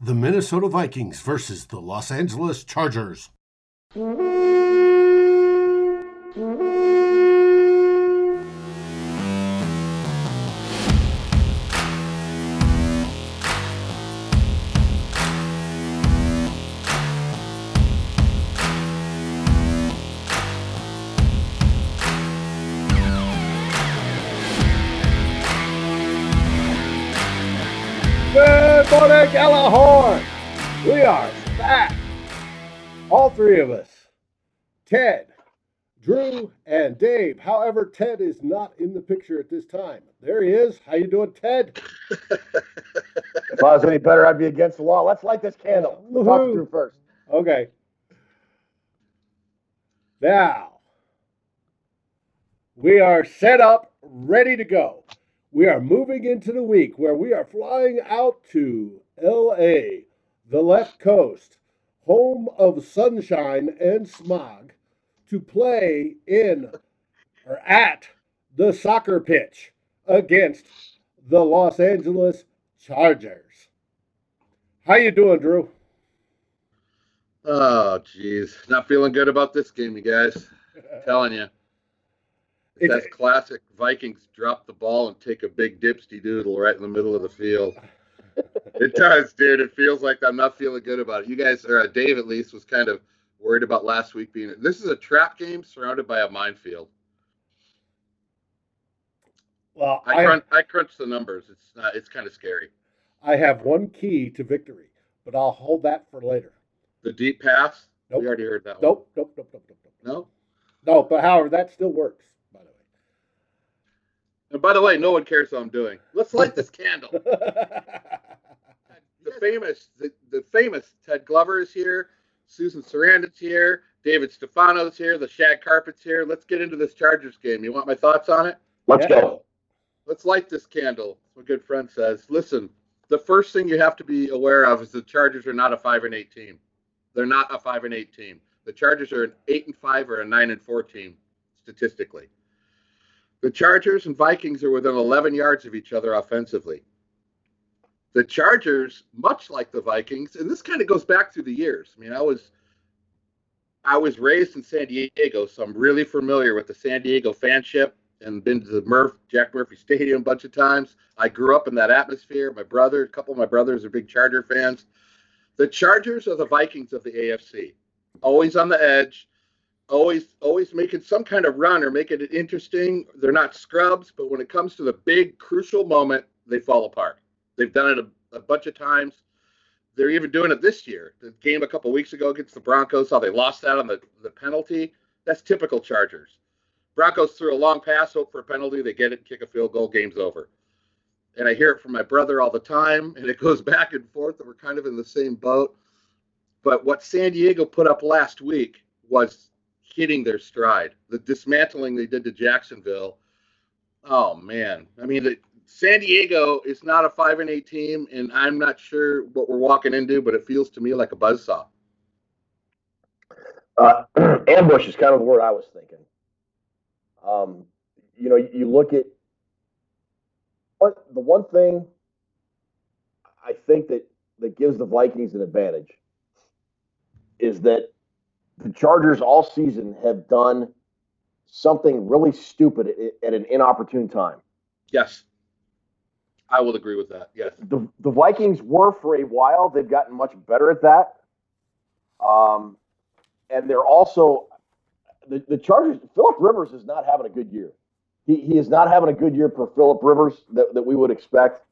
The Minnesota Vikings versus the Los Angeles Chargers. Gallahorn. We are back, all three of us, Ted, Drew, and Dave. However, Ted is not in the picture at this time. There he is. How you doing, Ted? If I was any better, I'd be against the law. Let's light this candle. We'll talk to Drew first. Okay. Now, we are set up, ready to go. We are moving into the week where we are flying out to L.A., the left coast, home of sunshine and smog, to play in or at the soccer pitch against the Los Angeles Chargers. How you doing, Drew? Oh, geez. Not feeling good about this game, you guys. I'm telling you. That's classic Vikings drop the ball and take a big dipsty doodle right in the middle of the field. It does, dude. It feels like I'm not feeling good about it. You guys, or Dave at least, was kind of worried about last week being. This is a trap game surrounded by a minefield. Well, I crunch the numbers. It's kind of scary. I have one key to victory, but I'll hold that for later. The deep pass? Nope. We already heard that one. Nope. No, but however, that still works. And by the way, no one cares how I'm doing. Let's light this candle. The famous Ted Glover is here. Susan Sarandon's here. David Stefano's here. The Shag Carpet's here. Let's get into this Chargers game. You want my thoughts on it? Let's go. Let's light this candle, my good friend says. Listen, the first thing you have to be aware of is the Chargers are not a 5-8 team. They're not a 5-8 team. The Chargers are an 8-5 or a 9-4 team, statistically. The Chargers and Vikings are within 11 yards of each other offensively. The Chargers, much like the Vikings, and this kind of goes back through the years. I mean, I was raised in San Diego, so I'm really familiar with the San Diego fanship and been to the Jack Murphy Stadium a bunch of times. I grew up in that atmosphere. My brother, a couple of my brothers are big Charger fans. The Chargers are the Vikings of the AFC, always on the edge. Always making some kind of run or making it interesting. They're not scrubs, but when it comes to the big, crucial moment, they fall apart. They've done it a bunch of times. They're even doing it this year. The game a couple weeks ago against the Broncos, how they lost that on the penalty. That's typical Chargers. Broncos threw a long pass, hope for a penalty. They get it, kick a field goal, game's over. And I hear it from my brother all the time, and it goes back and forth that we're kind of in the same boat. But what San Diego put up last week was hitting their stride, the dismantling they did to Jacksonville. Oh, man. I mean, San Diego is not a 5-8 team, and I'm not sure what we're walking into, but it feels to me like a buzzsaw. Ambush is kind of the word I was thinking. You know, you look at the one thing I think that gives the Vikings an advantage is that the Chargers all season have done something really stupid at an inopportune time. Yes. I will agree with that. Yes. The Vikings were for a while. They've gotten much better at that. And they're also the Chargers. Philip Rivers is not having a good year. He is not having a good year for Philip Rivers that we would expect.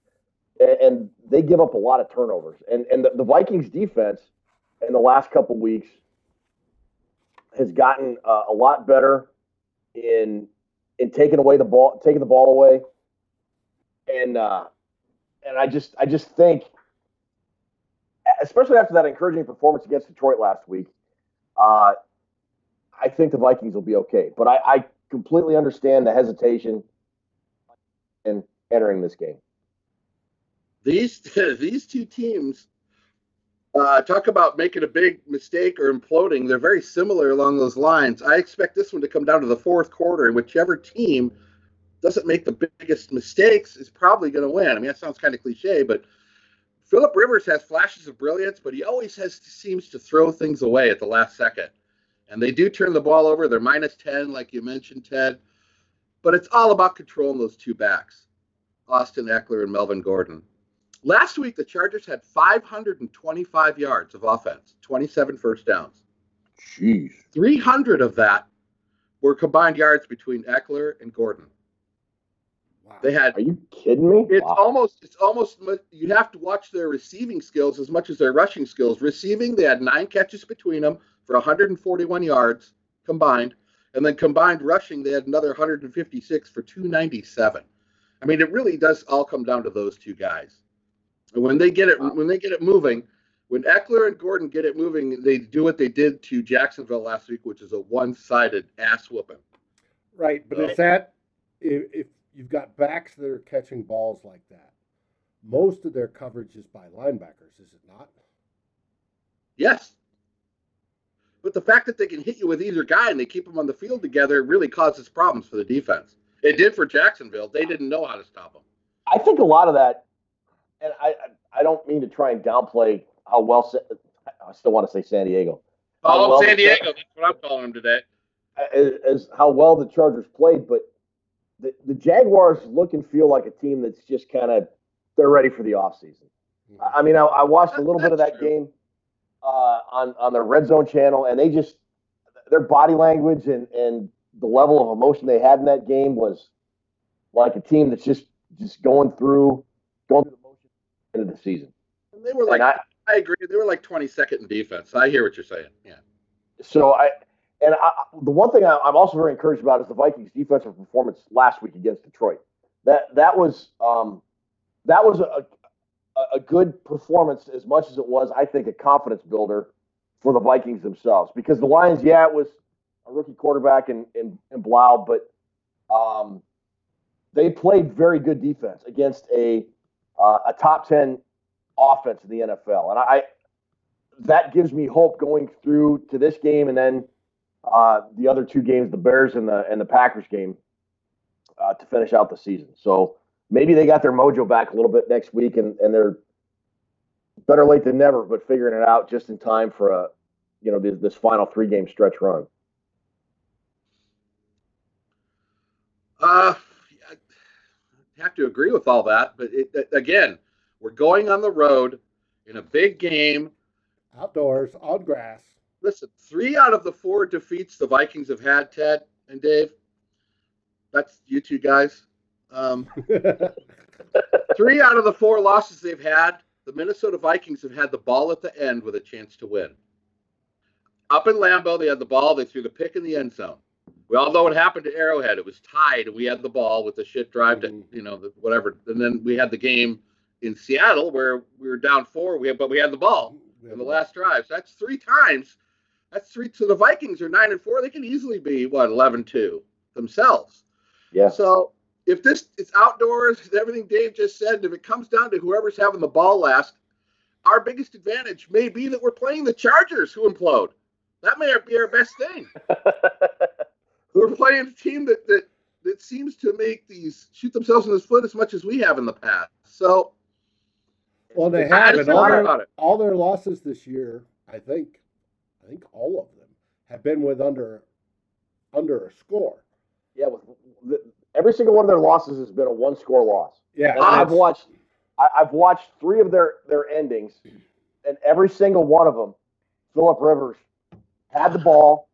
And they give up a lot of turnovers. And the Vikings defense in the last couple weeks has gotten a lot better in taking the ball away, and I just think, especially after that encouraging performance against Detroit last week, I think the Vikings will be okay. But I completely understand the hesitation in entering this game. These two teams. Talk about making a big mistake or imploding. They're very similar along those lines. I expect this one to come down to the fourth quarter, and whichever team doesn't make the biggest mistakes is probably going to win. I mean, that sounds kind of cliche, but Philip Rivers has flashes of brilliance, but he always seems to throw things away at the last second. And they do turn the ball over. They're minus 10, like you mentioned, Ted. But it's all about controlling those two backs, Austin Eckler and Melvin Gordon. Last week, the Chargers had 525 yards of offense, 27 first downs. Jeez. 300 of that were combined yards between Eckler and Gordon. Wow. They had. Are you kidding me? It's wow. It's almost. You have to watch their receiving skills as much as their rushing skills. Receiving, they had 9 catches between them for 141 yards combined, and then combined rushing, they had another 156 for 297. I mean, it really does all come down to those two guys. And when they get it, wow. when they get it moving, when Eckler and Gordon get it moving, they do what they did to Jacksonville last week, which is a one-sided ass whooping. Right, but it's that if you've got backs that are catching balls like that, most of their coverage is by linebackers, is it not? Yes. But the fact that they can hit you with either guy and they keep them on the field together really causes problems for the defense. It did for Jacksonville. They didn't know how to stop them. I think a lot of that, and I don't mean to try and downplay how well – I still want to say San Diego. Oh, well San Diego. That's what I'm calling them today. As how well the Chargers played, but the Jaguars look and feel like a team that's just kind of – they're ready for the offseason. I mean, I watched a little bit of that game on the Red Zone channel, and they just – their body language and the level of emotion they had in that game was like a team that's just going through the motions at the end of the season. And they were like – I agree. They were like 22nd in defense. I hear what you're saying. Yeah. So the one thing I'm also very encouraged about is the Vikings' defensive performance last week against Detroit. That was a good performance as much as it was, I think, a confidence builder for the Vikings themselves. Because the Lions, it was a rookie quarterback in Blau, but they played very good defense against a top 10 offense in the NFL, and that gives me hope going through to this game, and then the other two games, the Bears and the Packers game, to finish out the season. So maybe they got their mojo back a little bit next week, and they're better late than never, but figuring it out just in time for this final 3-game stretch run. I have to agree with all that, but again. We're going on the road in a big game. Outdoors, on grass. Listen, 3 out of the 4 defeats the Vikings have had, Ted and Dave. That's you two guys. 3 out of the 4 losses they've had, the Minnesota Vikings have had the ball at the end with a chance to win. Up in Lambeau, they had the ball. They threw the pick in the end zone. We all know what happened to Arrowhead. It was tied, and we had the ball with the shit drive to, whatever. And then we had the game in Seattle, where we were down 4, but we had the ball in the last drive. So that's 3 times. That's 3. So the Vikings are 9-4. They can easily be 11-2 themselves. Yeah. So if it's outdoors, everything Dave just said, if it comes down to whoever's having the ball last, our biggest advantage may be that we're playing the Chargers, who implode. That may be our best thing. We're playing a team that seems to make these shoot themselves in the foot as much as we have in the past. So. Well, they have, and all their losses this year, I think all of them have been with under a score. Yeah, every single one of their losses has been a 1-score loss. Yeah, and I've watched 3 of their endings, and every single one of them, Philip Rivers had the ball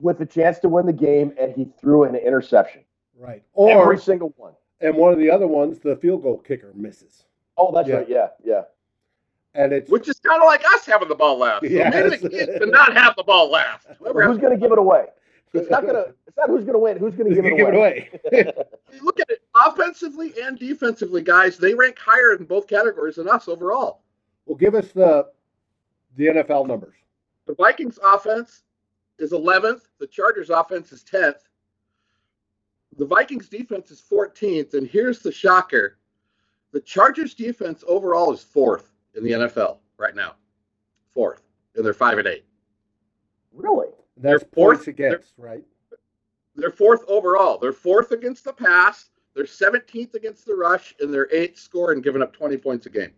with the chance to win the game, and he threw an interception. Right, every single one. And one of the other ones, the field goal kicker misses. Oh, that's right. Yeah. And which is kind of like us having the ball last. Yeah, amazing kids, but not have the ball last. Who's going to give it away? It's not who's going to win. Who's going to give it away? Look at it offensively and defensively, guys. They rank higher in both categories than us overall. Well, give us the NFL numbers. The Vikings' offense is 11th. The Chargers' offense is 10th. The Vikings defense is 14th, and here's the shocker. The Chargers defense overall is 4th in the NFL right now. 4th. And they're 5-8. Really? That's points against, right? They're 4th overall. They're 4th against the pass. They're 17th against the rush in their 8th score and giving up 20 points a game.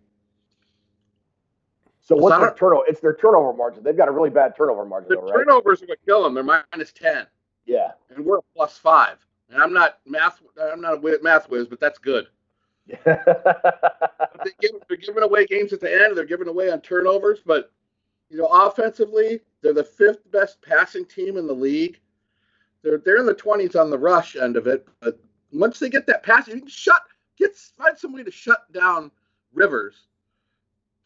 So what's their turnover? It's their turnover margin. They've got a really bad turnover margin, though, right? The turnovers are what kill them. They're minus 10. Yeah. And we're plus 5. And I'm not a math whiz, but that's good. They're giving away games at the end. They're giving away on turnovers, but you know, offensively, they're the 5th best passing team in the league. They're in the 20s on the rush end of it, but once they get that pass, you can find some way to shut down Rivers.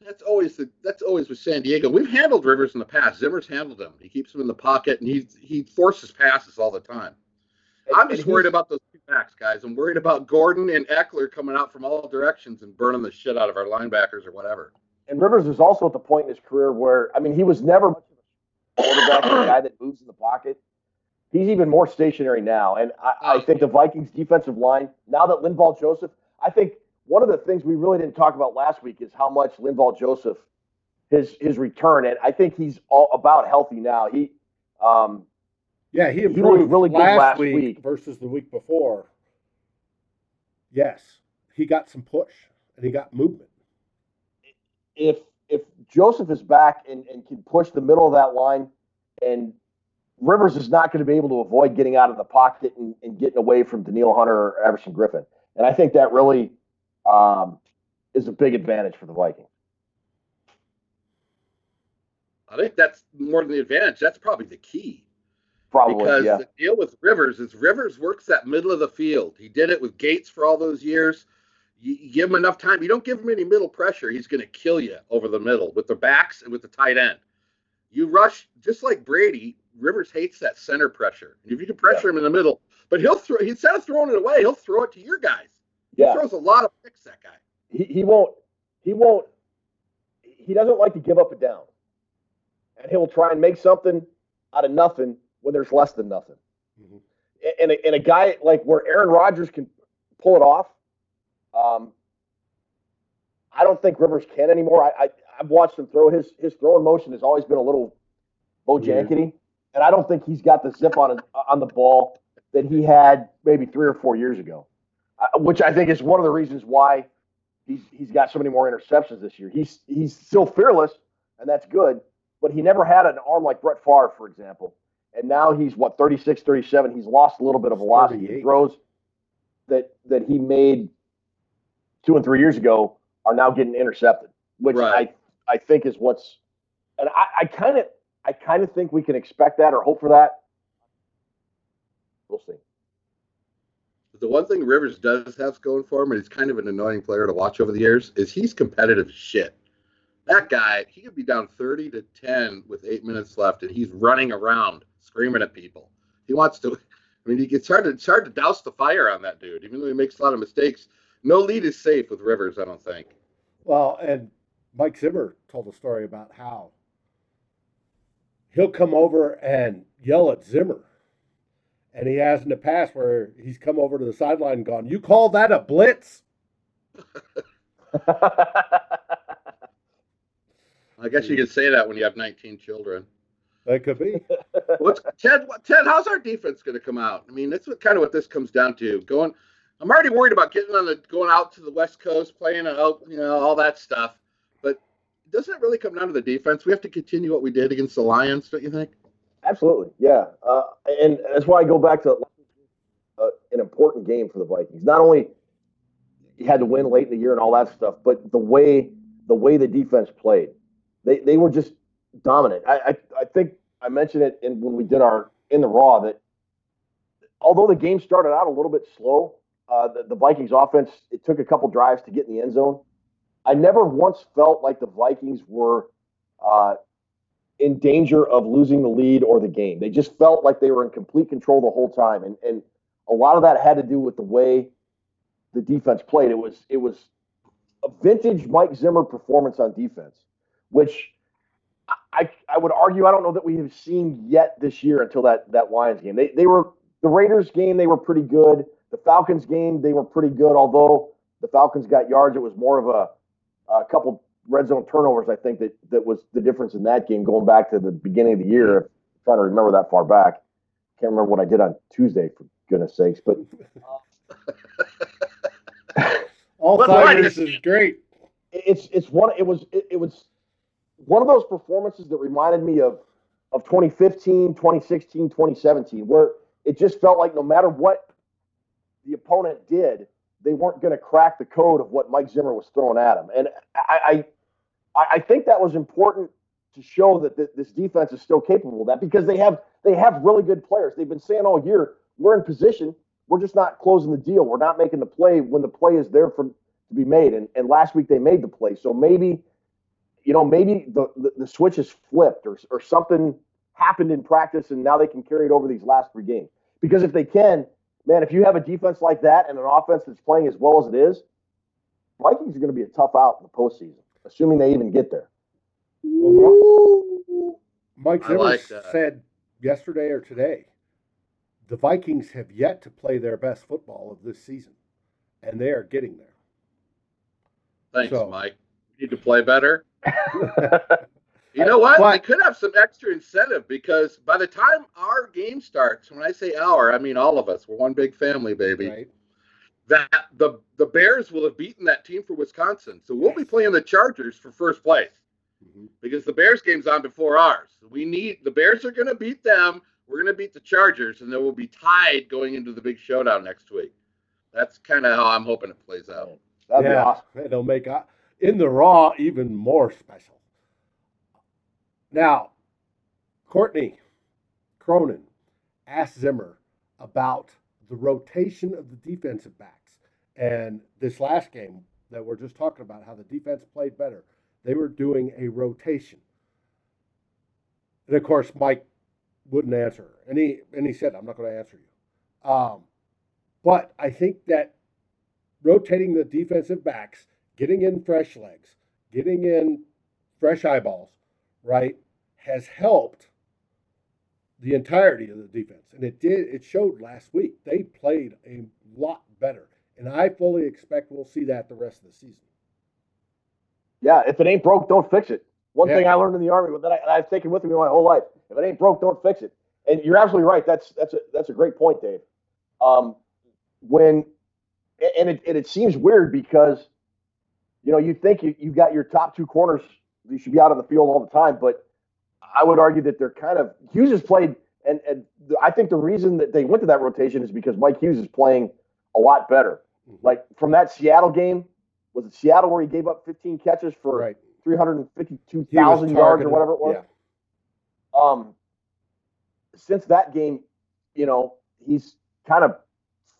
That's always with San Diego. We've handled Rivers in the past. Zimmer's handled him. He keeps him in the pocket, and he forces passes all the time. I'm just worried about those two backs, guys. I'm worried about Gordon and Eckler coming out from all directions and burning the shit out of our linebackers or whatever. And Rivers was also at the point in his career where, I mean, he was never much of a quarterback, a guy that moves in the pocket. He's even more stationary now. And I think the Vikings defensive line, now that Linval Joseph, I think one of the things we really didn't talk about last week is how much Linval Joseph, his return, and I think he's all about healthy now. He improved really last week versus the week before. Yes, he got some push and he got movement. If Joseph is back and can push the middle of that line, and Rivers is not going to be able to avoid getting out of the pocket and getting away from Daniil Hunter or Everson Griffin. And I think that really is a big advantage for the Vikings. I think that's more than the advantage. That's probably the key. Because the deal with Rivers is Rivers works that middle of the field. He did it with Gates for all those years. You give him enough time. You don't give him any middle pressure, he's going to kill you over the middle with the backs and with the tight end. You rush, just like Brady, Rivers hates that center pressure. If you can pressure him in the middle, but instead of throwing it away, he'll throw it to your guys. He throws a lot of picks, that guy. He doesn't like to give up a down. And he'll try and make something out of nothing when there's less than nothing. Mm-hmm. And a guy like where Aaron Rodgers can pull it off, I don't think Rivers can anymore. I've watched him throw. His throwing motion has always been a little bojankety, and I don't think he's got the zip on the ball that he had maybe 3 or 4 years ago, which I think is one of the reasons why he's got so many more interceptions this year. He's still fearless, and that's good, but he never had an arm like Brett Favre, for example. And now he's, 36, 37. He's lost a little bit of velocity. He throws that he made 2 and 3 years ago are now getting intercepted, which right. I think is what's – and I kind of think we can expect that or hope for that. We'll see. The one thing Rivers does have going for him, and he's kind of an annoying player to watch over the years, is he's competitive as shit. That guy, he could be down 30-10 with 8 minutes left, and he's running around screaming at people. He wants to. I mean, it's hard to douse the fire on that dude, even though he makes a lot of mistakes. No lead is safe with Rivers, I don't think. Well, and Mike Zimmer told a story about how he'll come over and yell at Zimmer, and he has in the past where he's come over to the sideline and gone, "You call that a blitz?" I guess you could say that when you have 19 children. That could be. Ted, how's our defense going to come out? I mean, that's what this comes down to. I'm already worried about going out to the West Coast, playing out, all that stuff. But doesn't it really come down to the defense? We have to continue what we did against the Lions, don't you think? Absolutely, yeah. And that's why I go back to an important game for the Vikings. Not only you had to win late in the year and all that stuff, but the way the defense played. They were just dominant. I think I mentioned it when we did our In the Raw that although the game started out a little bit slow, the Vikings offense, it took a couple drives to get in the end zone. I never once felt like the Vikings were in danger of losing the lead or the game. They just felt like they were in complete control the whole time. And a lot of that had to do with the way the defense played. It was a vintage Mike Zimmer performance on defense, which I would argue I don't know that we have seen yet this year until that Lions game. They were – the Raiders game, they were pretty good. The Falcons game, they were pretty good, although the Falcons got yards. It was more of a couple red zone turnovers, I think, that was the difference in that game going back to the beginning of the year. I'm trying to remember that far back. Can't remember what I did on Tuesday, for goodness sakes. But All-Siders is great. It was one of those performances that reminded me of 2015, 2016, 2017, where it just felt like no matter what the opponent did, they weren't going to crack the code of what Mike Zimmer was throwing at him. And I think that was important to show that this defense is still capable of that, because they have really good players. They've been saying all year, we're in position. We're just not closing the deal. We're not making the play when the play is there to be made. And last week they made the play. So maybe the switch is flipped or something happened in practice, and now they can carry it over these last three games. Because if they can, man, if you have a defense like that and an offense that's playing as well as it is, Vikings are going to be a tough out in the postseason, assuming they even get there. Well, Mike Zimmer said yesterday or today, the Vikings have yet to play their best football of this season, and they are getting there. Thanks, Mike. You need to play better. You know what? They could have some extra incentive, because by the time our game starts, when I say our, I mean all of us. We're one big family, baby. Right. That the Bears will have beaten that team for Wisconsin. So we'll be playing the Chargers for first place. Mm-hmm. Because the Bears game's on before ours. The Bears are going to beat them. We're going to beat the Chargers, and then we'll be tied going into the big showdown next week. That's kind of how I'm hoping it plays out. That'd be awesome. It'll make In the Raw even more special. Now, Courtney Cronin asked Zimmer about the rotation of the defensive backs. And this last game that we're just talking about, how the defense played better, they were doing a rotation. And, of course, Mike wouldn't answer. And he said, I'm not going to answer you. But I think that rotating the defensive backs, getting in fresh legs, getting in fresh eyeballs, right, has helped the entirety of the defense. And it showed last week. They played a lot better. And I fully expect we'll see that the rest of the season. Yeah, if it ain't broke, don't fix it. One thing I learned in the Army that I've taken with me my whole life. If it ain't broke, don't fix it. And you're absolutely right. That's a great point, Dave. It seems weird because, you know, you think you've got your top two corners. You should be out on the field all the time, but I would argue that they're kind of – Hughes has played, and I think the reason that they went to that rotation is because Mike Hughes is playing a lot better. Mm-hmm. Like from that Seattle game, was it Seattle where he gave up 15 catches for 352,000 yards or whatever it was? Yeah. Since that game, you know, he's kind of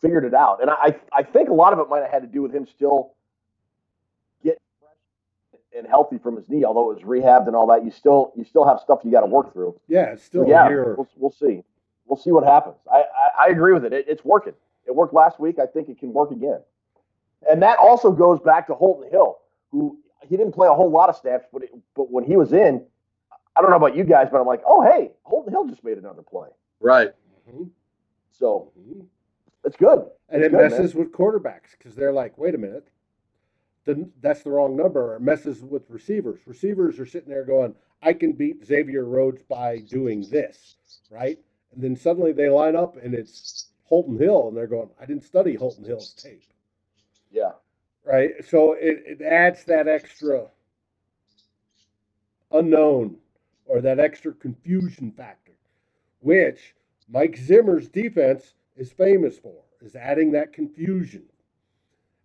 figured it out. And I think a lot of it might have had to do with him still – and healthy from his knee, although it was rehabbed and all that, you still have stuff you got to work through. Yeah, it's still here. We'll see. We'll see what happens. I agree with it. It's working. It worked last week. I think it can work again. And that also goes back to Holton Hill, who he didn't play a whole lot of snaps, but when he was in, I don't know about you guys, but I'm like, oh, hey, Holton Hill just made another play. Right. Mm-hmm. So it's good. And it messes with quarterbacks because they're like, wait a minute. That's the wrong number. It messes with receivers. Receivers are sitting there going, I can beat Xavier Rhodes by doing this, right? And then suddenly they line up and it's Holton Hill, and they're going, I didn't study Holton Hill's tape. Yeah. Right? So it adds that extra unknown or that extra confusion factor, which Mike Zimmer's defense is famous for, is adding that confusion.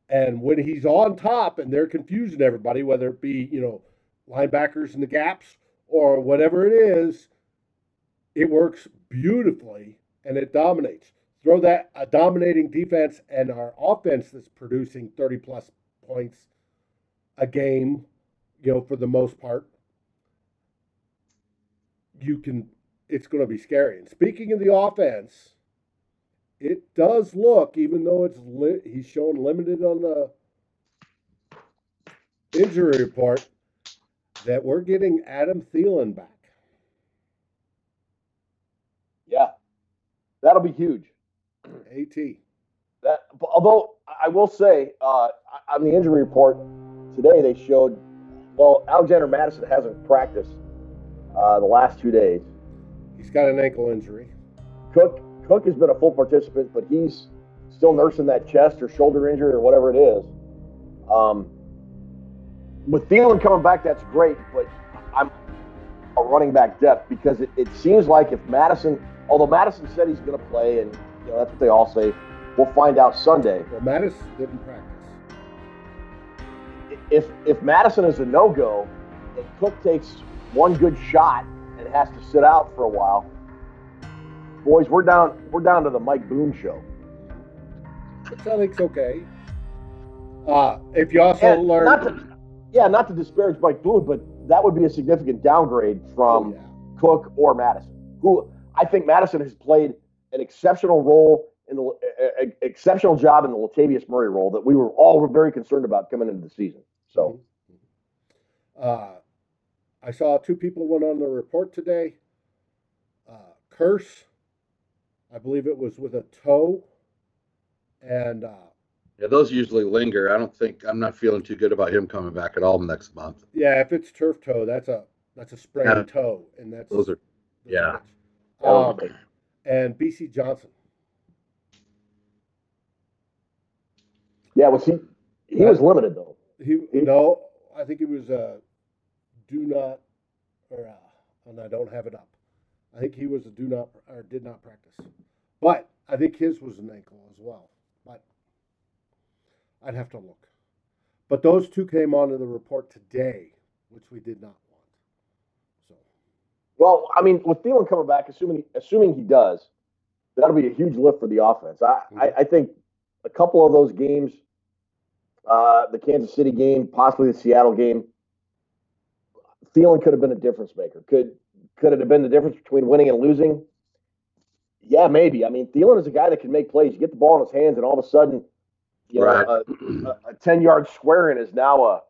And when he's on top and they're confusing everybody, whether it be, you know, linebackers in the gaps or whatever it is, it works beautifully and it dominates. Throw that a dominating defense and our offense that's producing 30-plus points a game, you know, for the most part, it's going to be scary. And speaking of the offense, it does look, even though he's shown limited on the injury report, that we're getting Adam Thielen back. Yeah, that'll be huge. A.T. Although I will say, on the injury report today, they showed, Alexander Madison hasn't practiced the last 2 days. He's got an ankle injury. Cook has been a full participant, but he's still nursing that chest or shoulder injury or whatever it is. With Thielen coming back, that's great, but I'm a running back depth because it seems like if Madison, although Madison said he's going to play, and you know that's what they all say, we'll find out Sunday. Well, Madison didn't practice. If Madison is a no-go, and Cook takes one good shot and has to sit out for a while, boys, we're down to the Mike Boone show. Which I think's okay. If you also and learn, not to disparage Mike Boone, but that would be a significant downgrade from Cook or Madison, who I think Madison has played an exceptional role in exceptional job in the Latavius Murray role that we were all very concerned about coming into the season. So, I saw two people went on the report today. Curse, I believe it was with a toe, and those usually linger. I'm not feeling too good about him coming back at all next month. Yeah, if it's turf toe, that's a sprained toe, and that's and BC Johnson. Yeah, was he was limited though. I think he was and I don't have it up. I think he was did not practice, but I think his was an ankle as well. But I'd have to look. But those two came onto the report today, which we did not want. So, well, I mean, with Thielen coming back, assuming he does, that'll be a huge lift for the offense. I think a couple of those games, the Kansas City game, possibly the Seattle game, Thielen could have been a difference maker. Could it have been the difference between winning and losing? Yeah, maybe. I mean, Thielen is a guy that can make plays. You get the ball in his hands, and all of a sudden, a 10-yard square in is now a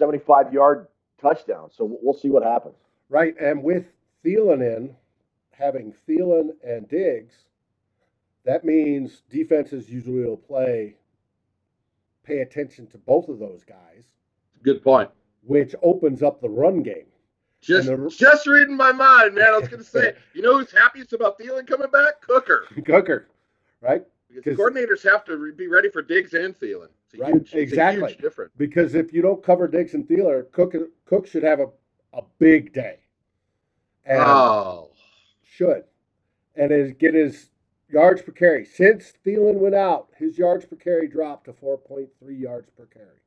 75-yard touchdown. So we'll see what happens. Right, and with having Thielen and Diggs, that means defenses usually will pay attention to both of those guys. Good point. Which opens up the run game. Just reading my mind, man. I was going to say, you know who's happiest about Thielen coming back? Cooker, right? Because coordinators have to be ready for Diggs and Thielen. It's a huge difference. Because if you don't cover Diggs and Thielen, Cook should have a big day. And should. And get his yards per carry. Since Thielen went out, his yards per carry dropped to 4.3 yards per carry.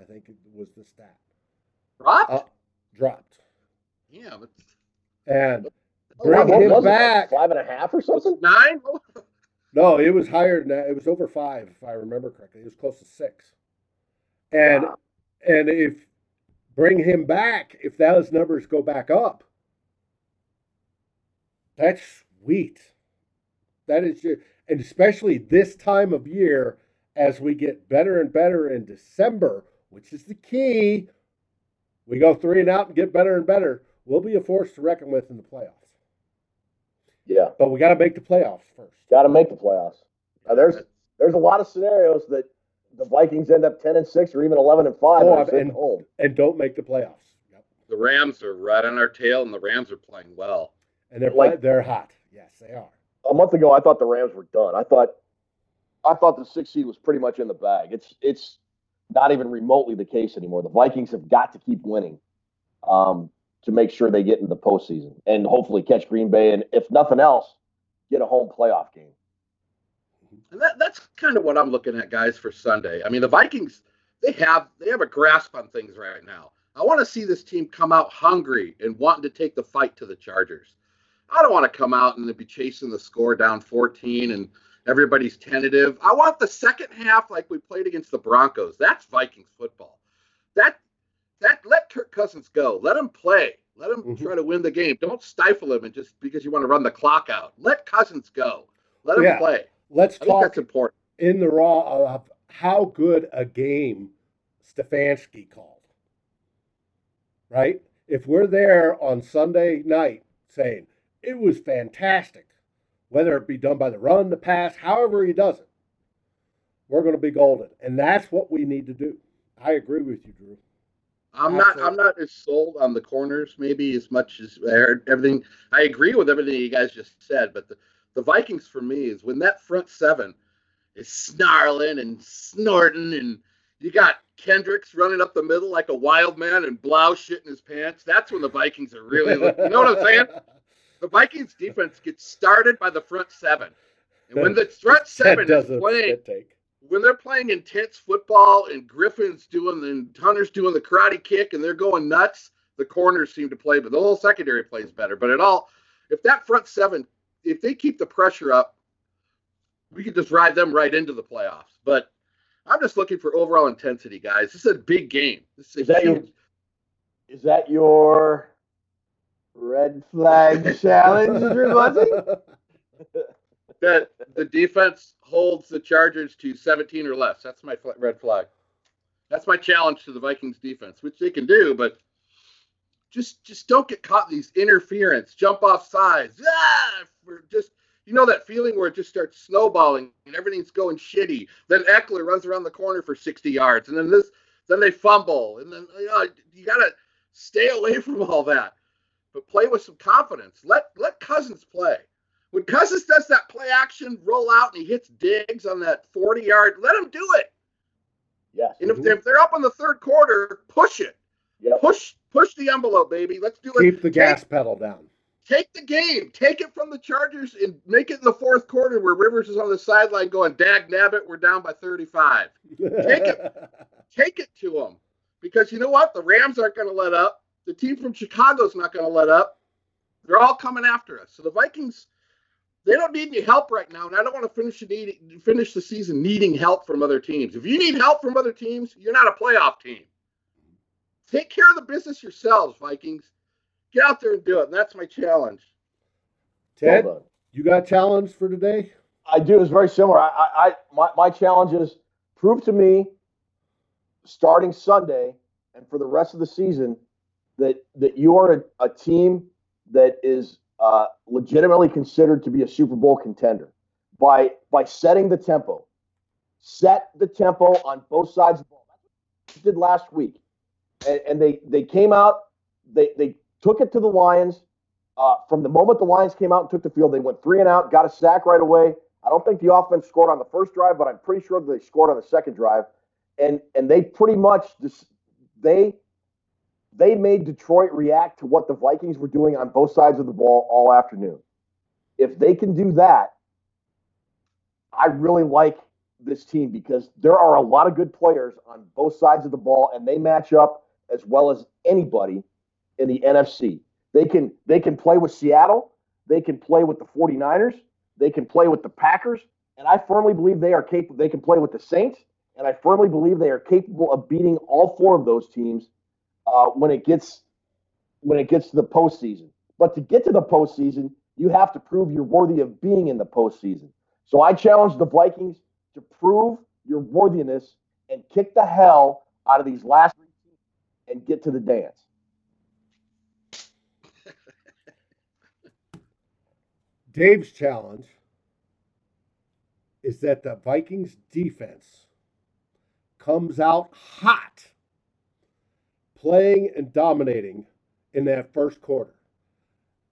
I think it was the stat. Dropped. Yeah, but and bring him back 5.5 or something. 9? No, it was higher than that. It was over 5, if I remember correctly. It was close to 6. And and if bring him back, if those numbers go back up, that's sweet. That is just, and especially this time of year, as we get better and better in December, which is the key. We go 3 and out and get better and better. We'll be a force to reckon with in the playoffs. Yeah. But we got to make the playoffs first. Got to make the playoffs. Now, there's a lot of scenarios that the Vikings end up 10-6 or even 11-5 and don't make the playoffs. Yep. The Rams are right on our tail, and the Rams are playing well. And they're hot. Yes, they are. A month ago, I thought the Rams were done. I thought the 6th seed was pretty much in the bag. It's not even remotely the case anymore. The Vikings have got to keep winning. To make sure they get into the postseason and hopefully catch Green Bay and, if nothing else, get a home playoff game. And that's kind of what I'm looking at, guys, for Sunday. I mean, the Vikings, they have a grasp on things right now. I want to see this team come out hungry and wanting to take the fight to the Chargers. I don't want to come out and be chasing the score down 14 and everybody's tentative. I want the second half like we played against the Broncos. That's Vikings football. Let Kirk Cousins go. Let him play. Let him try to win the game. Don't stifle him and just because you want to run the clock out. Let Cousins go. Let him play. Let's talk. That's important. In the raw of how good a game Stefanski called. Right? If we're there on Sunday night saying it was fantastic, whether it be done by the run, the pass, however he does it, we're going to be golden, and that's what we need to do. I agree with you, Drew. I'm not as sold on the corners maybe as much as I heard everything. I agree with everything you guys just said, but the Vikings for me is when that front seven is snarling and snorting, and you got Kendricks running up the middle like a wild man and Blau shit in his pants. That's when the Vikings are really looking. You know what I'm saying? The Vikings defense gets started by the front seven. And when the front seven is playing, when they're playing intense football and Griffin's doing the Hunter's doing the karate kick and they're going nuts, the corners seem to play, but the whole secondary plays better. But if that front seven, if they keep the pressure up, we could just ride them right into the playoffs. But I'm just looking for overall intensity, guys. This is a big game. Is that your red flag challenge, Drew Bunting? That the defense holds the Chargers to 17 or less. That's my red flag. That's my challenge to the Vikings defense, which they can do, but just don't get caught in these interference, jump off sides. You know that feeling where it just starts snowballing and everything's going shitty. Then Eckler runs around the corner for 60 yards, and then they fumble, and then you gotta stay away from all that. But play with some confidence. Let Cousins play. When Cousins does that play action roll out and he hits Diggs on that 40-yard, let him do it. Yes. And if they're up in the third quarter, push it. Yep. Push the envelope, baby. Let's do it. Keep the gas pedal down. Take the game. Take it from the Chargers and make it in the fourth quarter where Rivers is on the sideline going, dag nabbit, we're down by 35. Take it to them. Because you know what? The Rams aren't going to let up. The team from Chicago's not going to let up. They're all coming after us. So the Vikings, they don't need any help right now, and I don't want to finish the season needing help from other teams. If you need help from other teams, you're not a playoff team. Take care of the business yourselves, Vikings. Get out there and do it. And that's my challenge. Ted, you got a challenge for today? I do. It's very similar. My challenge is prove to me, starting Sunday and for the rest of the season, that you are a team that is legitimately considered to be a Super Bowl contender by setting the tempo. Set the tempo on both sides of the ball. That's what they did last week. And they came out, they took it to the Lions. From the moment the Lions came out and took the field, they went 3 and out, got a sack right away. I don't think the offense scored on the first drive, but I'm pretty sure they scored on the second drive. And they pretty much they made Detroit react to what the Vikings were doing on both sides of the ball all afternoon. If they can do that, I really like this team because there are a lot of good players on both sides of the ball, and they match up as well as anybody in the NFC. They can play with Seattle. They can play with the 49ers. They can play with the Packers. And I firmly believe they are capable. They can play with the Saints. And I firmly believe they are capable of beating all four of those teams when it gets to the postseason. But to get to the postseason, you have to prove you're worthy of being in the postseason. So I challenge the Vikings to prove your worthiness and kick the hell out of these last three teams and get to the dance. Dave's challenge is that the Vikings defense comes out hot, playing and dominating in that first quarter,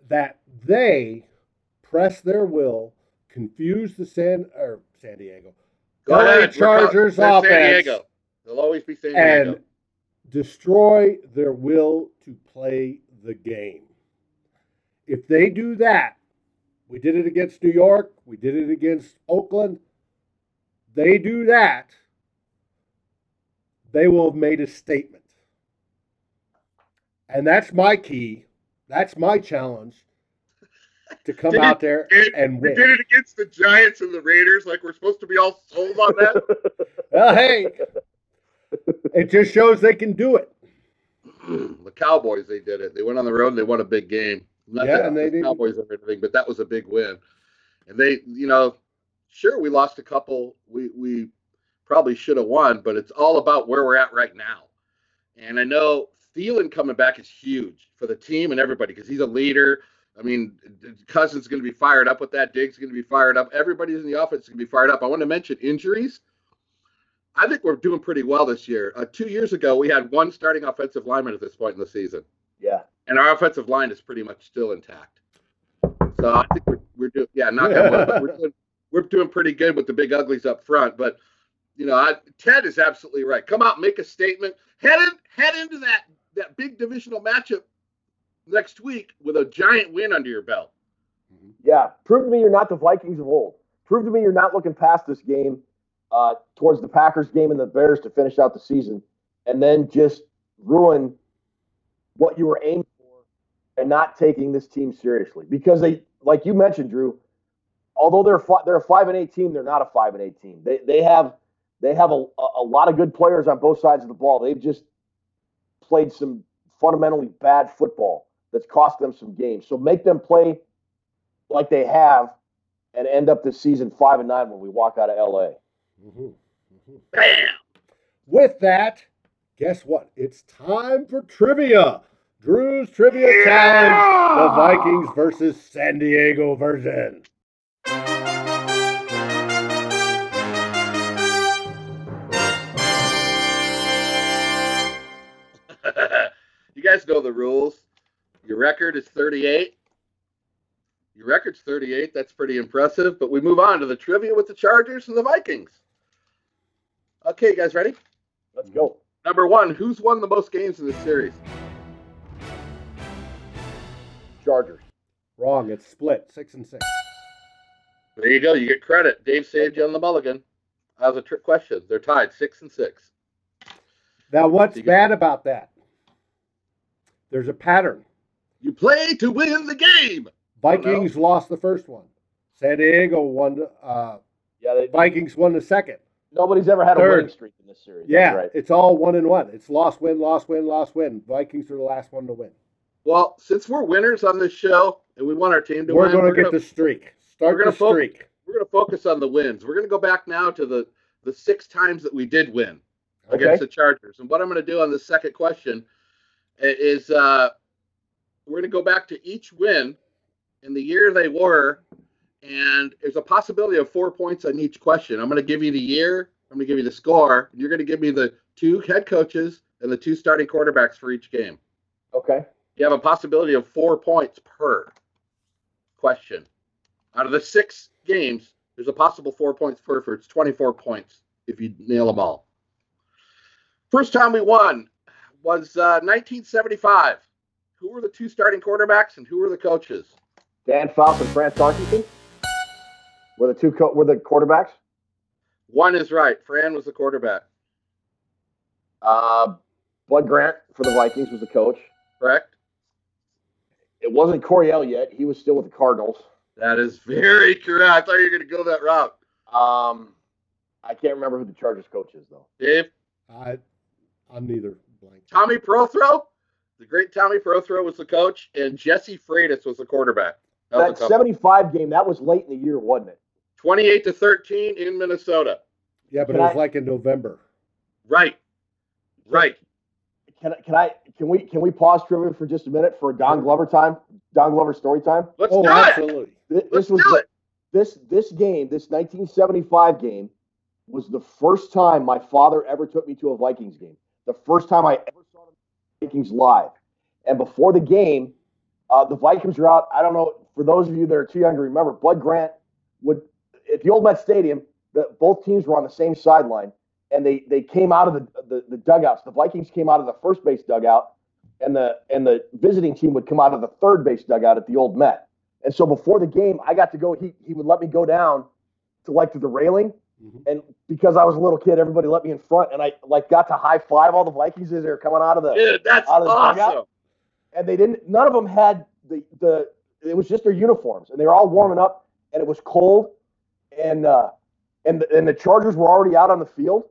that they press their will, confuse the San Diego. Go ahead, Chargers offense. San Diego. They'll always be San Diego. And destroy their will to play the game. If they do that, we did it against New York, we did it against Oakland. They do that, they will have made a statement. And that's my key. That's my challenge to come out there and win. We did it against the Giants and the Raiders. Like, we're supposed to be all sold on that. Well, hey, it just shows they can do it. The Cowboys, they did it. They went on the road and they won a big game. Cowboys and everything, but that was a big win. And they, sure, we lost a couple. We probably should have won, but it's all about where we're at right now. And I know Thielen coming back is huge for the team and everybody because he's a leader. I mean, Cousins is going to be fired up with that. Diggs is going to be fired up. Everybody's in the offense is going to be fired up. I want to mention injuries. I think we're doing pretty well this year. 2 years ago, we had one starting offensive lineman at this point in the season. Yeah. And our offensive line is pretty much still intact. So I think we're doing – yeah, knock on wood, but we're doing – we're doing pretty good with the big uglies up front. But, you know, Ted is absolutely right. Come out, make a statement. Head into that big divisional matchup next week with a giant win under your belt. Yeah, prove to me you're not the Vikings of old. Prove to me you're not looking past this game towards the Packers game and the Bears to finish out the season, and then just ruin what you were aiming for and not taking this team seriously. Because they, like you mentioned, Drew, although they're a 5-8 team, they're not a 5-8 team. They have a lot of good players on both sides of the ball. They've just played some fundamentally bad football that's cost them some games. So make them play like they have, and end up this season 5-9 when we walk out of LA. Mm-hmm. Mm-hmm. Bam! With that, guess what? It's time for trivia. Drew's trivia challenge: the Vikings versus San Diego version. You guys know the rules. Your record is 38. Your record's 38. That's pretty impressive. But we move on to the trivia with the Chargers and the Vikings. Okay, you guys ready? Let's go. Number one, who's won the most games in this series? Chargers. Wrong. It's split. 6-6. There you go. You get credit. Dave saved you on the mulligan. That was a trick question. They're tied 6-6. Now, what's bad about that? There's a pattern. You play to win the game. Vikings lost the first one. San Diego won. Vikings won the second. Nobody's ever had a winning streak in this series. Yeah, right. It's all 1-1. It's loss, win, loss, win, loss, win. Vikings are the last one to win. Well, since we're winners on this show and we want our team to win, we're going to get the streak. We're going to focus on the wins. We're going to go back now to the six times that we did win against the Chargers. And what I'm going to do on the second question is we're going to go back to each win in the year they were, and there's a possibility of 4 points on each question. I'm going to give you the year, I'm going to give you the score, and you're going to give me the two head coaches and the two starting quarterbacks for each game. Okay. You have a possibility of 4 points per question. Out of the six games, there's a possible 4 points per, for it's 24 points if you nail them all. First time we won was 1975. Who were the two starting quarterbacks and who were the coaches? Dan Fouts and Fran Tarkenton were the quarterbacks. One is right. Fran was the quarterback. Bud Grant for the Vikings was the coach. Correct. It wasn't Coryell yet. He was still with the Cardinals. That is very correct. I thought you were going to go that route. I can't remember who the Chargers coach is, though. Dave? I'm neither blank. Tommy Prothro? The great Tommy Prothro was the coach, and Jesse Freitas was the quarterback. That 75 game, that was late in the year, wasn't it? 28-13 in Minnesota. Yeah, but it was like in November. Right. Can we pause trivia for just a minute for Don Glover time? Don Glover story time? Let's do it. Absolutely. This game, this 1975 game, was the first time my father ever took me to a Vikings game. The first time I ever saw the Vikings live. And before the game, the Vikings are out. I don't know, for those of you that are too young to remember, Bud Grant would, at the old Met Stadium, both teams were on the same sideline, and they came out of the dugouts. The Vikings came out of the first base dugout, and the visiting team would come out of the third base dugout at the old Met. And so before the game, I got to go. He would let me go down to to the railing, and because I was a little kid, everybody let me in front, and I got to high five all the Vikings as they were coming out of the dugout. Awesome. And they didn't. None of them had the. It was just their uniforms, and they were all warming up, and it was cold, and the Chargers were already out on the field.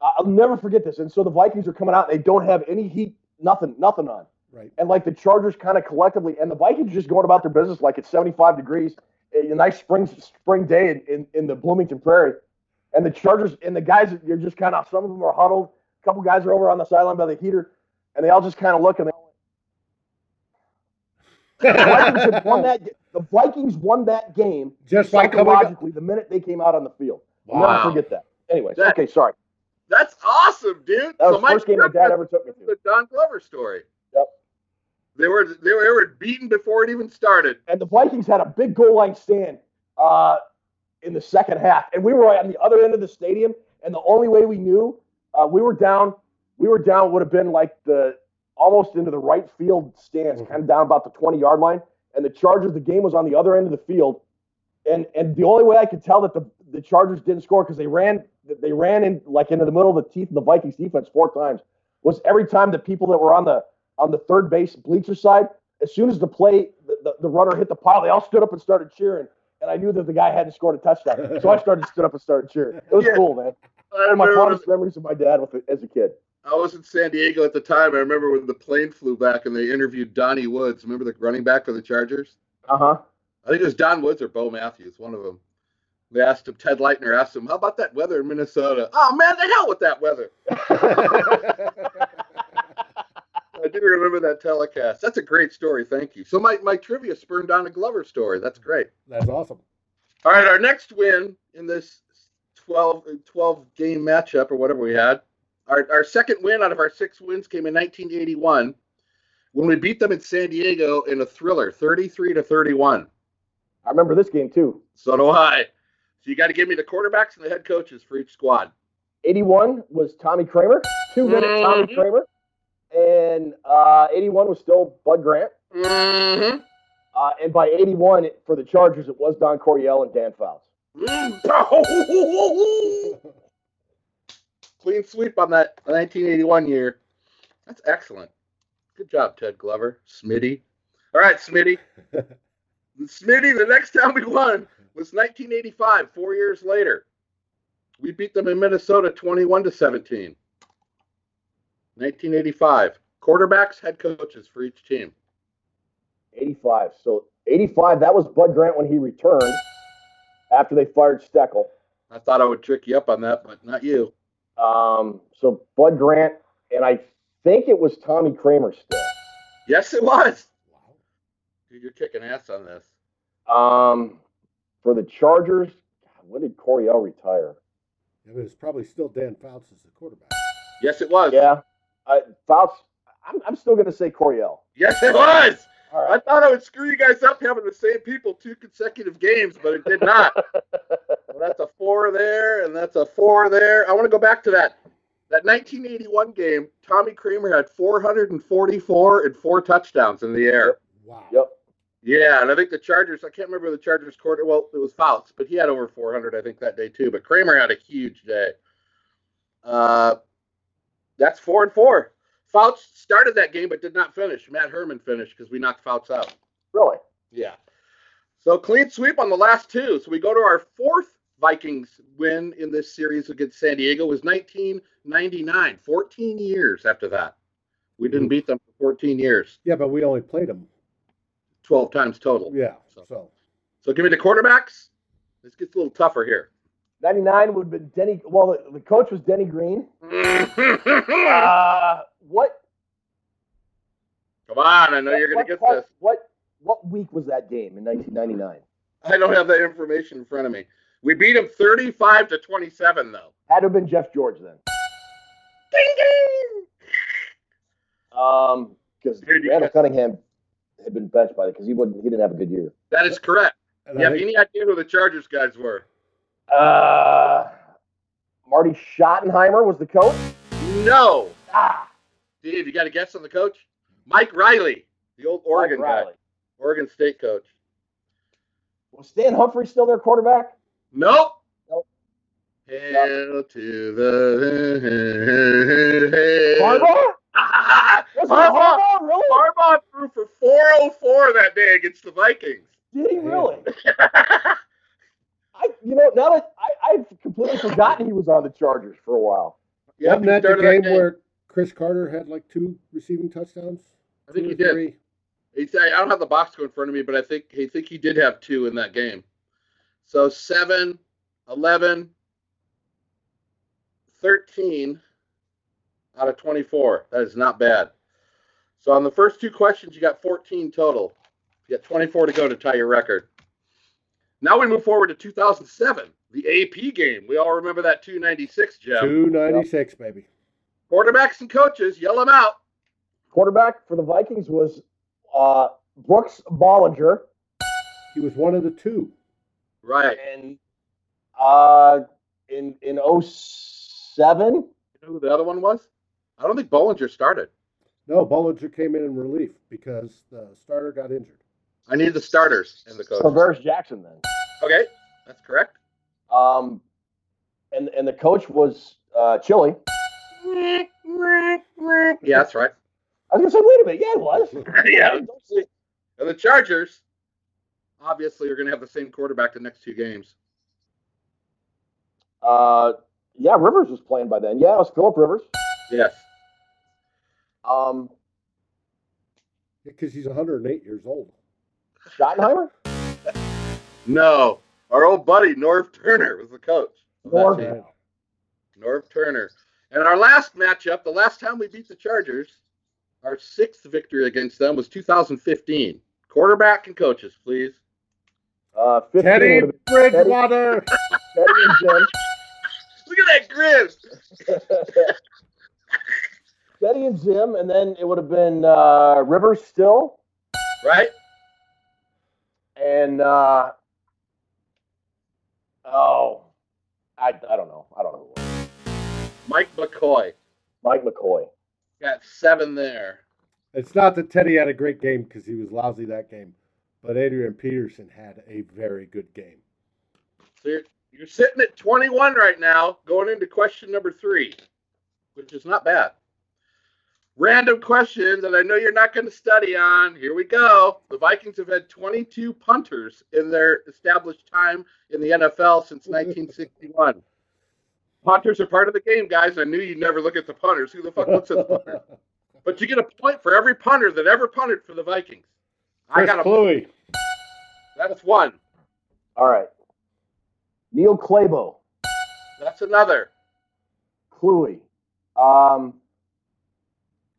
I'll never forget this. And so the Vikings are coming out. They don't have any heat, nothing on. Right. And the Chargers kind of collectively, and the Vikings just going about their business like it's 75 degrees, a nice spring day in the Bloomington Prairie, and the Chargers and the guys are just kind of, some of them are huddled, a couple guys are over on the sideline by the heater, and they all just kind of look and they. The Vikings won that game just psychologically the minute they came out on the field. Wow. I'll never forget that. Anyways, okay, sorry. That's awesome, dude. That was the first game my dad ever took me to. The Don Glover story. Yep. They were beaten before it even started. And the Vikings had a big goal line stand. in the second half. And we were on the other end of the stadium, and the only way we knew we were down would have been like the almost into the right field stands, kind of down about the 20-yard line. And the Chargers, the game was on the other end of the field. And the only way I could tell that the Chargers didn't score, because they ran in like into the middle of the teeth of the Vikings defense 4 times, was every time the people that were on the third base bleacher side, as soon as the play, the runner hit the pile, they all stood up and started cheering. And I knew that the guy hadn't scored a touchdown. So I stood up and started cheering. It was cool, man. One of my fondest memories of my dad as a kid. I was in San Diego at the time. I remember when the plane flew back and they interviewed Donnie Woods. Remember the running back for the Chargers? Uh-huh. I think it was Don Woods or Bo Matthews, one of them. They asked him, Ted Leitner asked him, how about that weather in Minnesota? Oh, man, the hell with that weather. I do remember that telecast. That's a great story. Thank you. So my trivia spurned on a Glover story. That's great. That's awesome. All right, our next win in this 12-game matchup or whatever we had, our second win out of our 6 wins came in 1981 when we beat them in San Diego in a thriller, 33-31. I remember this game, too. So do I. So you got to give me the quarterbacks and the head coaches for each squad. 81 was Tommy Kramer, 2 minute Tommy Kramer. And 81 was still Bud Grant. Mm-hmm. And by 81, for the Chargers, it was Don Coryell and Dan Fouts. Mm-hmm. Clean sweep on that 1981 year. That's excellent. Good job, Ted Glover. Smitty. All right, Smitty. Smitty, the next time we won was 1985, 4 years later. We beat them in Minnesota 21-17. 1985. Quarterbacks, head coaches for each team. 85. So 85, that was Bud Grant when he returned after they fired Steckel. I thought I would trick you up on that, but not you. So Bud Grant, and I think it was Tommy Kramer still. Yes, it was. Wow. Dude, you're kicking ass on this. For the Chargers, God, when did Coryell retire? It was probably still Dan Fouts as the quarterback. Yes, it was. Yeah. Fouts, I'm still going to say Coryell. Yes, it was. All right. I thought I would screw you guys up having the same people 2 consecutive games, but it did not. Well, that's a 4 there, and that's a 4 there. I want to go back to that 1981 game. Tommy Kramer had 444 and 4 touchdowns in the air. Wow. Yep. Yeah, and I think the Chargers, I can't remember the Chargers quarter. Well, it was Fouts, but he had over 400, I think, that day too. But Kramer had a huge day. That's 4-4. Fouts started that game but did not finish. Matt Herman finished because we knocked Fouts out. Really? Yeah. So clean sweep on the last 2. So we go to our 4th Vikings win in this series against San Diego. It was 1999, 14 years after that. We didn't beat them for 14 years. Yeah, but we only played them 12 times total. Yeah. So give me the quarterbacks. This gets a little tougher here. 99 would have been Denny. Well, the coach was Denny Green. What? Come on, I know you're going to get this. What week was that game in 1999? I don't have that information in front of me. We beat him 35-27, though. Had to have been Jeff George then. Ding ding. Because Randall Cunningham had been benched by it because he didn't have a good year. That is correct. Do you have any idea who the Chargers guys were? Marty Schottenheimer was the coach? No. Ah. Dave, you got a guess on the coach? Mike Riley, the old Oregon guy. Oregon State coach. Was Stan Humphrey still their quarterback? Nope. Hail to the... Harbaugh? Harbaugh? Really? Harbaugh threw for 404 that day against the Vikings. Did he really? Now that I've completely forgotten he was on the Chargers for a while. Yeah, wasn't that the game where Cris Carter had like 2 receiving touchdowns? I think he did. I don't have the box score in front of me, but I think he did have 2 in that game. So 7, 11, 13 out of 24. That is not bad. So on the first 2 questions, you got 14 total. You got 24 to go to tie your record. Now we move forward to 2007, the AP game. We all remember that 296, Jeff. 296, yep. Baby. Quarterbacks and coaches, yell them out. Quarterback for the Vikings was Brooks Bollinger. He was one of the 2. Right. And In 07. You know who the other one was? I don't think Bollinger started. No, Bollinger came in relief because the starter got injured. I need the starters and the coaches. Reverse Jackson, then. Okay, that's correct. And the coach was Chili. Yeah, that's right. I was going to say, wait a minute. Yeah, it was. Yeah. And the Chargers, obviously, are going to have the same quarterback the next two games. Yeah, Rivers was playing by then. Yeah, it was Philip Rivers. Yes. Because he's 108 years old. Schottenheimer? No. Our old buddy, Norv Turner, was the coach. Norv Turner. And our last matchup, the last time we beat the Chargers, our sixth victory against them was 2015. Quarterback and coaches, please. Teddy Bridgewater. Teddy and Jim. Look at that grin. Teddy and Jim, and then it would have been Rivers still. Right. And, I don't know. I don't know who it was. Mike McCoy. Got seven there. It's not that Teddy had a great game because he was lousy that game, but Adrian Peterson had a very good game. So you're sitting at 21 right now, going into question number 3, which is not bad. Random question that I know you're not going to study on. Here we go. The Vikings have had 22 punters in their established time in the NFL since 1961. Punters are part of the game, guys. I knew you'd never look at the punters. Who the fuck looks at the punters? But you get a point for every punter that ever punted for the Vikings. I got a point. That's one. All right. Neil Clabo. That's another. Cluey.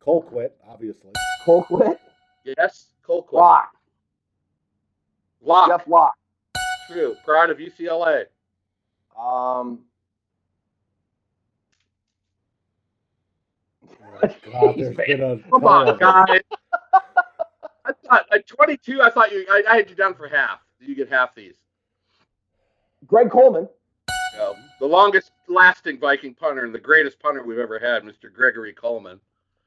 Colquitt, obviously. Colquitt? Yes, Colquitt. Locke. Jeff Locke. True. Pride of UCLA. Oh God, there's been a come on, guys. I thought at 22, I had you down for half. You get half these. Greg Coleman. The longest lasting Viking punter and the greatest punter we've ever had, Mr. Gregory Coleman.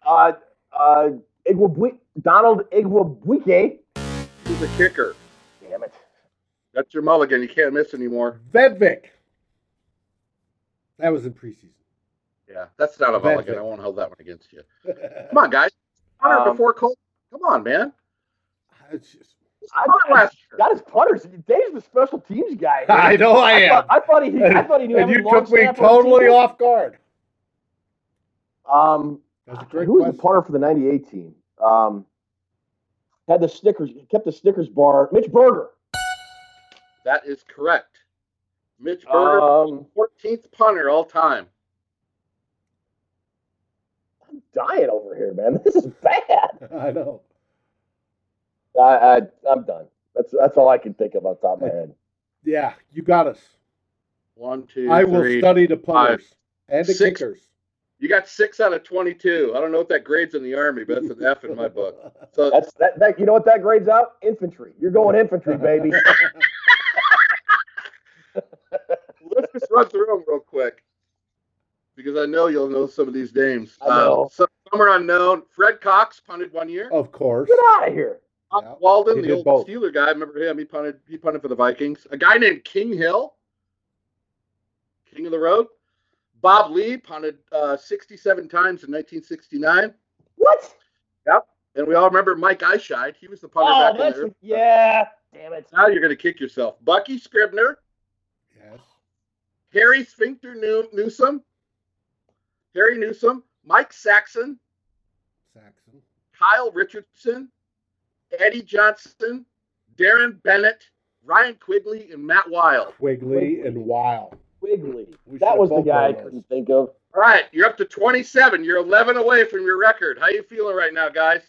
Donald Igwebuike. He's a kicker. Damn it. That's your mulligan. You can't miss anymore. Vedvik. That was in preseason. Yeah, that's not a mulligan. I won't hold that one against you. Come on, guys. Punter before Cole. Come on, man. That is punters. Dave's the special teams guy. Man. I know I am. I thought he knew. And you took me totally off guard. Who was the punter for the 98 team? Had the Snickers, kept the Snickers bar. Mitch Berger. That is correct. Mitch Berger, 14th punter all time. I'm dying over here, man. This is bad. I know. I'm done. That's all I can think of off the top of my head. Yeah, you got us. 1, 2, 3. I will study the punters and the kickers. You got 6 out of 22. I don't know what that grade's in the Army, but that's an F in my book. So that's that. You know what that grade's out? Infantry. You're going infantry, baby. Let's just run through them real quick because I know you'll know some of these names. Some are unknown. Fred Cox punted one year. Of course. Get out of here. Yeah. Walden, the old Steeler guy. Remember him? He punted for the Vikings. A guy named King Hill. King of the Road. Bob Lee punted 67 times in 1969. What? Yep. And we all remember Mike Eyeshide. He was the punter back in there. Yeah. Damn it. Now you're going to kick yourself. Bucky Scribner. Yes. Harry Sphincter Newsom. Harry Newsom. Mike Saxon. Kyle Richardson. Eddie Johnson. Darren Bennett. Ryan Quigley and Matt Weil. Quigley. That was the guy I couldn't think of. All right, you're up to 27. You're 11 away from your record. How you feeling right now, guys?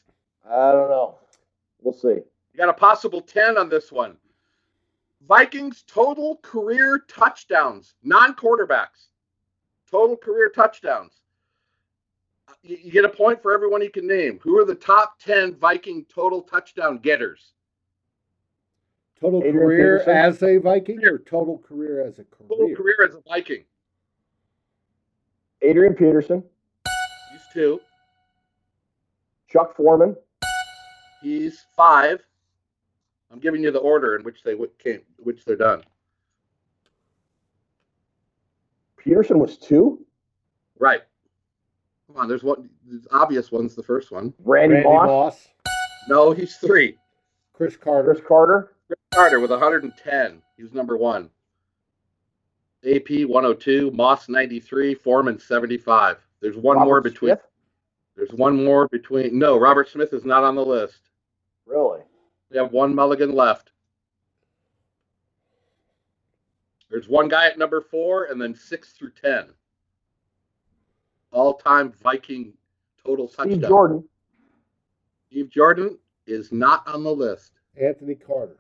I don't know. We'll see. You got a possible 10 on this one. Vikings total career touchdowns, non-quarterbacks. Total career touchdowns. You get a point for everyone you can name. Who are the top 10 Viking total touchdown getters? Total career as a Viking or total career as a career? Total career as a Viking. Adrian Peterson. He's 2. Chuck Foreman. He's 5. I'm giving you the order in which they came, which they're done. Peterson was 2? Right. Come on, there's one. The obvious one's the first one. Randy Moss. No, he's 3. Cris Carter. Cris Carter with 110. He was number 1. AP 102, Moss 93, Foreman 75. There's one Robert more between. Smith? There's one more between. No, Robert Smith is not on the list. Really? We have one mulligan left. There's one guy at number 4, and then 6 through 10. All-time Viking total touchdown. Steve Jordan is not on the list. Anthony Carter.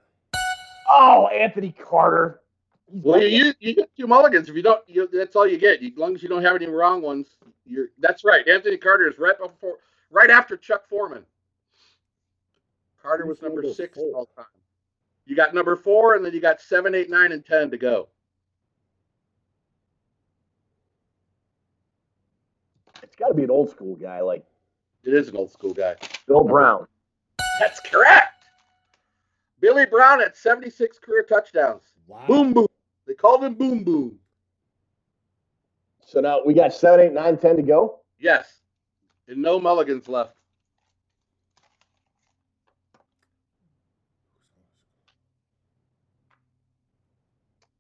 Oh, Anthony Carter. Well, you get 2 mulligans. If you don't, that's all you get. As long as you don't have any wrong ones, that's right. Anthony Carter is right after Chuck Foreman. Carter was number 6 all time. You got number 4, and then you got 7, 8, 9, and 10 to go. It's got to be an old school guy, like it is an old school guy. Bill Brown. That's correct. Billy Brown at 76 career touchdowns. Wow. Boom Boom. They called him Boom Boom. So now we got 7, 8, 9, 10 to go? Yes. And no mulligans left.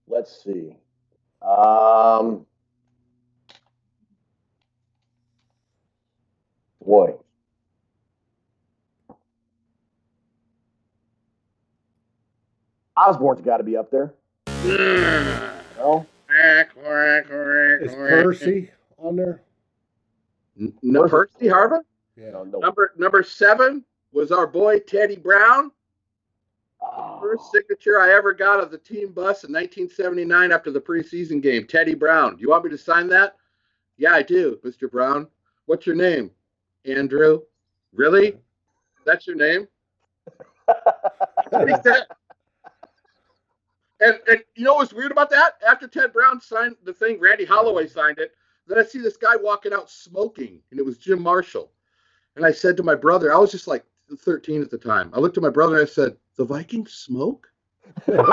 Let's see. Boy. Osborne's got to be up there. No. Is Percy on there? No, Percy Harbaugh? Yeah. No. Number 7 was our boy Teddy Brown. Oh. First signature I ever got of the team bus in 1979 after the preseason game. Teddy Brown. Do you want me to sign that? Yeah, I do, Mr. Brown. What's your name? Andrew. Really? That's your name? What is that? And you know what's weird about that? After Ted Brown signed the thing, Randy Holloway signed it. Then I see this guy walking out smoking, and it was Jim Marshall. And I said to my brother, I was just like 13 at the time. I looked at my brother and I said, "The Vikings smoke?" But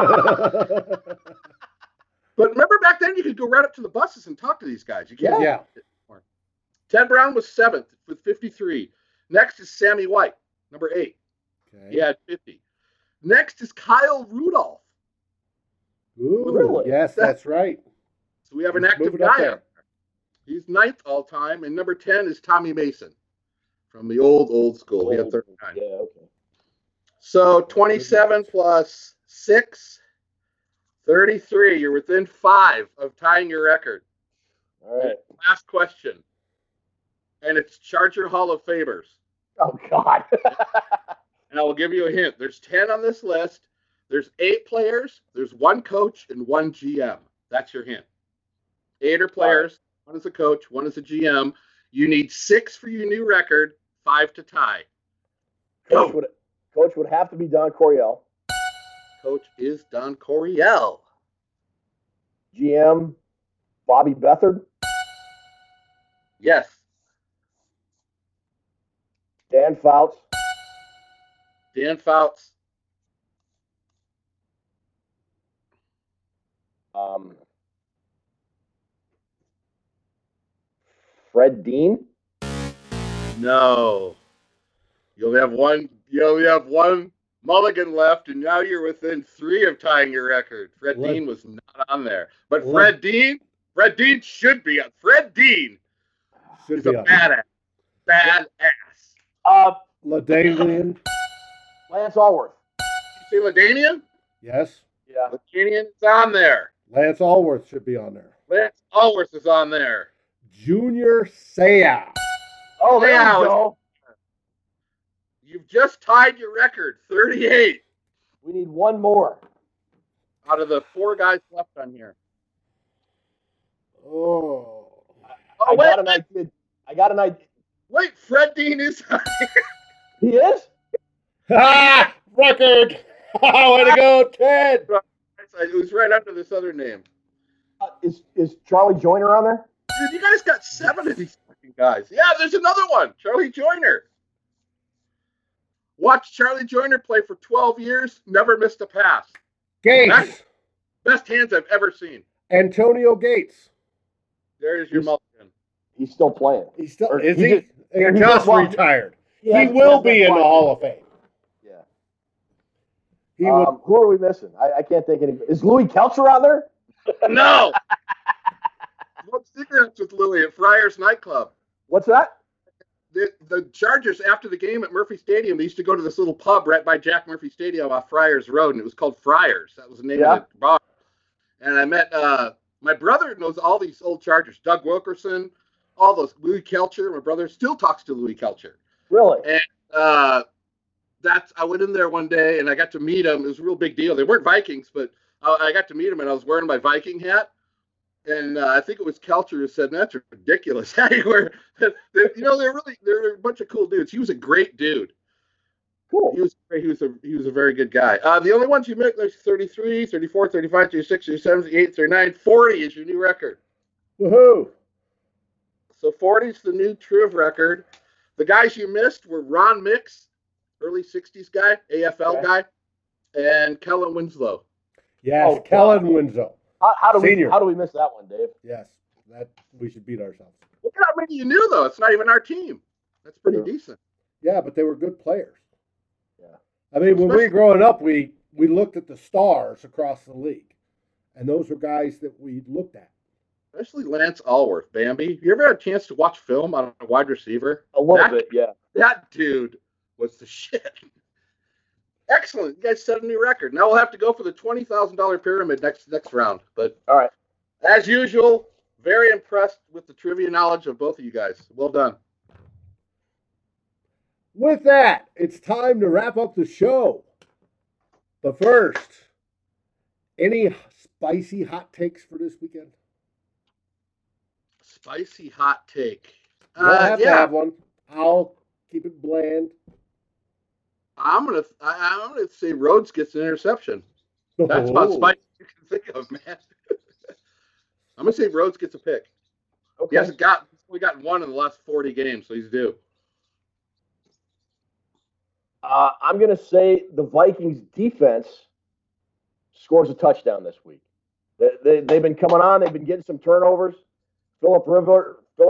remember back then, you could go right up to the buses and talk to these guys. You can't. Yeah. Ted Brown was 7th with 53. Next is Sammy White, number 8. Okay. He had 50. Next is Kyle Rudolph. Ooh, really? Yes, that's right. So we have an active guy there. He's 9th all time, and number 10 is Tommy Mason from the old school. We have 39. Yeah, okay. So 27 plus 6, 33. You're within 5 of tying your record. All right. Last question, and it's Charger Hall of Famers. Oh God! And I will give you a hint. There's 10 on this list. There's 8 players, there's 1 coach, and 1 GM. That's your hint. 8 are players, 1 is a coach, 1 is a GM. You need 6 for your new record, 5 to tie. Coach would have to be Don Coryell. Coach is Don Coryell. GM, Bobby Bethard. Yes. Dan Fouts. Dan Fouts. Fred Dean? No. You only have one mulligan left, and now you're within 3 of tying your record. Fred Dean was not on there. But Fred Dean should be up. Fred Dean is a badass. Badass. LaDainian. Lance Allworth. You see LaDainian? Yes. Yeah. LaDainian is on there. Lance Allworth should be on there. Lance Allworth is on there. Junior Seau. Oh, there you go. You've just tied your record, 38. We need one more. Out of the 4 guys left on here. Oh. Wait. I got an idea. Wait, Fred Dean is on here. He is? Ah, record. Way to go, Ted! It was right after this other name. Is Charlie Joiner on there? Dude, you guys got seven of these fucking guys. Yeah, there's another one, Charlie Joiner. Watched Charlie Joiner play for 12 years, never missed a pass. Gates. Best hands I've ever seen. Antonio Gates. There's your mulligan. He's still playing. He's still, or, is he? Just retired. He will be in the Hall of Fame. Yeah. Who are we missing? I can't think of anybody. Is Louis Kelcher on there? No. Smoked cigarettes with Louis at Friars nightclub. What's that? The Chargers, after the game at Murphy Stadium, they used to go to this little pub right by Jack Murphy Stadium off Friars Road, and it was called Friars. That was the name of the bar. And I met my brother knows all these old Chargers, Doug Wilkerson, all those, Louis Kelcher. My brother still talks to Louis Kelcher. Really? And I went in there one day, and I got to meet him. It was a real big deal. They weren't Vikings, but I got to meet him, and I was wearing my Viking hat. And I think it was Kelcher who said, "That's ridiculous. How you wear?" They're a bunch of cool dudes. He was a great dude. Cool. He was a very good guy. The only ones you make, there's 33, 34, 35, 36, 37, 38, 39, 40 is your new record. Woohoo! So 40 is the new Triv record. The guys you missed were Ron Mix, early 60s guy, AFL guy, and Kellen Winslow. Yes, Kellen Winslow. How do we miss that one, Dave? Yes, that we should beat ourselves. Look at how many you knew, though. It's not even our team. That's pretty decent. Yeah, but they were good players. Yeah. I mean, especially when we were growing up, we looked at the stars across the league, and those were guys that we looked at. Especially Lance Allworth, Bambi. You ever had a chance to watch film on a wide receiver? A little bit. That dude was the shit. Excellent. You guys set a new record. Now we'll have to go for the $20,000 pyramid next round. But all right. As usual, very impressed with the trivia knowledge of both of you guys. Well done. With that, it's time to wrap up the show. But first, any spicy hot takes for this weekend? Spicy hot take. I have to have one. I'll keep it bland. I'm gonna say Rhodes gets an interception. That's about spicy you can think of, man. I'm gonna say Rhodes gets a pick. Okay. He hasn't got one in the last 40 games, so he's due. I'm gonna say the Vikings defense scores a touchdown this week. They've been coming on. They've been getting some turnovers. Philip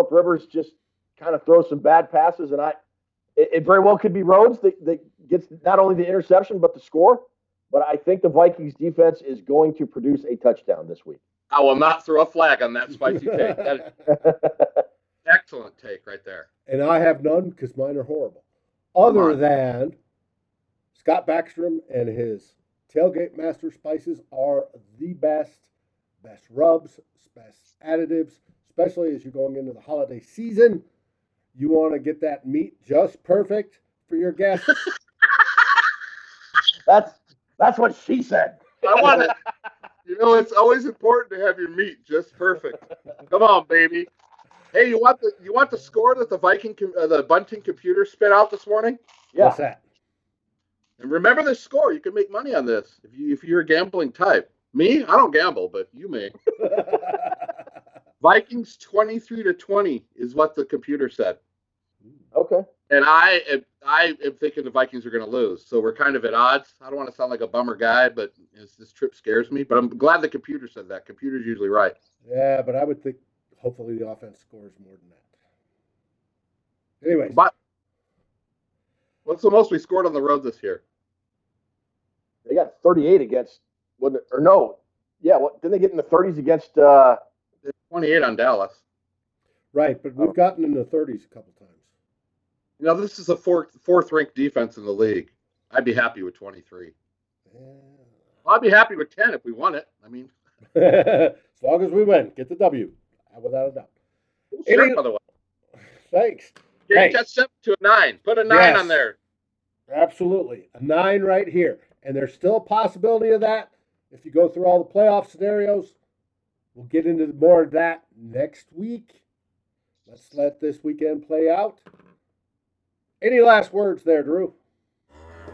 Rivers just kind of throws some bad passes, and It very well could be Rhodes that gets not only the interception, but the score. But I think the Vikings defense is going to produce a touchdown this week. I will not throw a flag on that spicy take. That is excellent take right there. And I have none because mine are horrible. Other than Scott Backstrom and his Tailgate Master spices are the best rubs, best additives, especially as you're going into the holiday season. You want to get that meat just perfect for your guests. That's what she said. I want it. You know, it's always important to have your meat just perfect. Come on, baby. Hey, you want the score that the Bunting computer spit out this morning? Yeah. What's that? And remember this score. You can make money on this if you're a gambling type. Me, I don't gamble, but you may. Vikings 23-20 is what the computer said. Okay. And I am thinking the Vikings are going to lose, so we're kind of at odds. I don't want to sound like a bummer guy, but this trip scares me. But I'm glad the computer said that. Computer's usually right. Yeah, but I would think hopefully the offense scores more than that. Anyways. But what's the most we scored on the road this year? They got 38 against – or no. Yeah, didn't they get in the 30s against 28 on Dallas. Right, but we've gotten in the 30s a couple times. You know, this is a fourth-ranked defense in the league. I'd be happy with 23. Yeah. Well, I'd be happy with 10 if we won it. I mean. As long as we win. Get the W. Without a doubt. Cool shirt, by the way. Thanks. Hey. That's up to a 9. Put a 9 on there. Absolutely. A 9 right here. And there's still a possibility of that. If you go through all the playoff scenarios, we'll get into more of that next week. Let's let this weekend play out. Any last words there, Drew?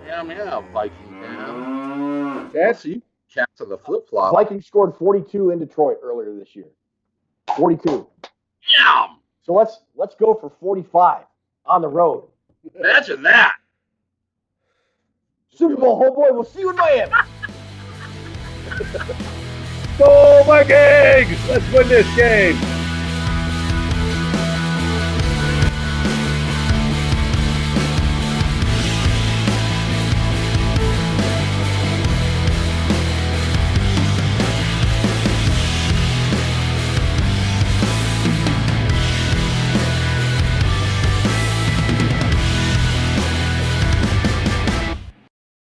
Meow, meow, Viking man. That's you. Caps on the flip flop. Vikings scored 42 in Detroit earlier this year. 42. Yeah. So let's go for 45 on the road. Imagine that. Super Bowl homeboy, we'll see you in Miami. Go Vikings! Let's win this game.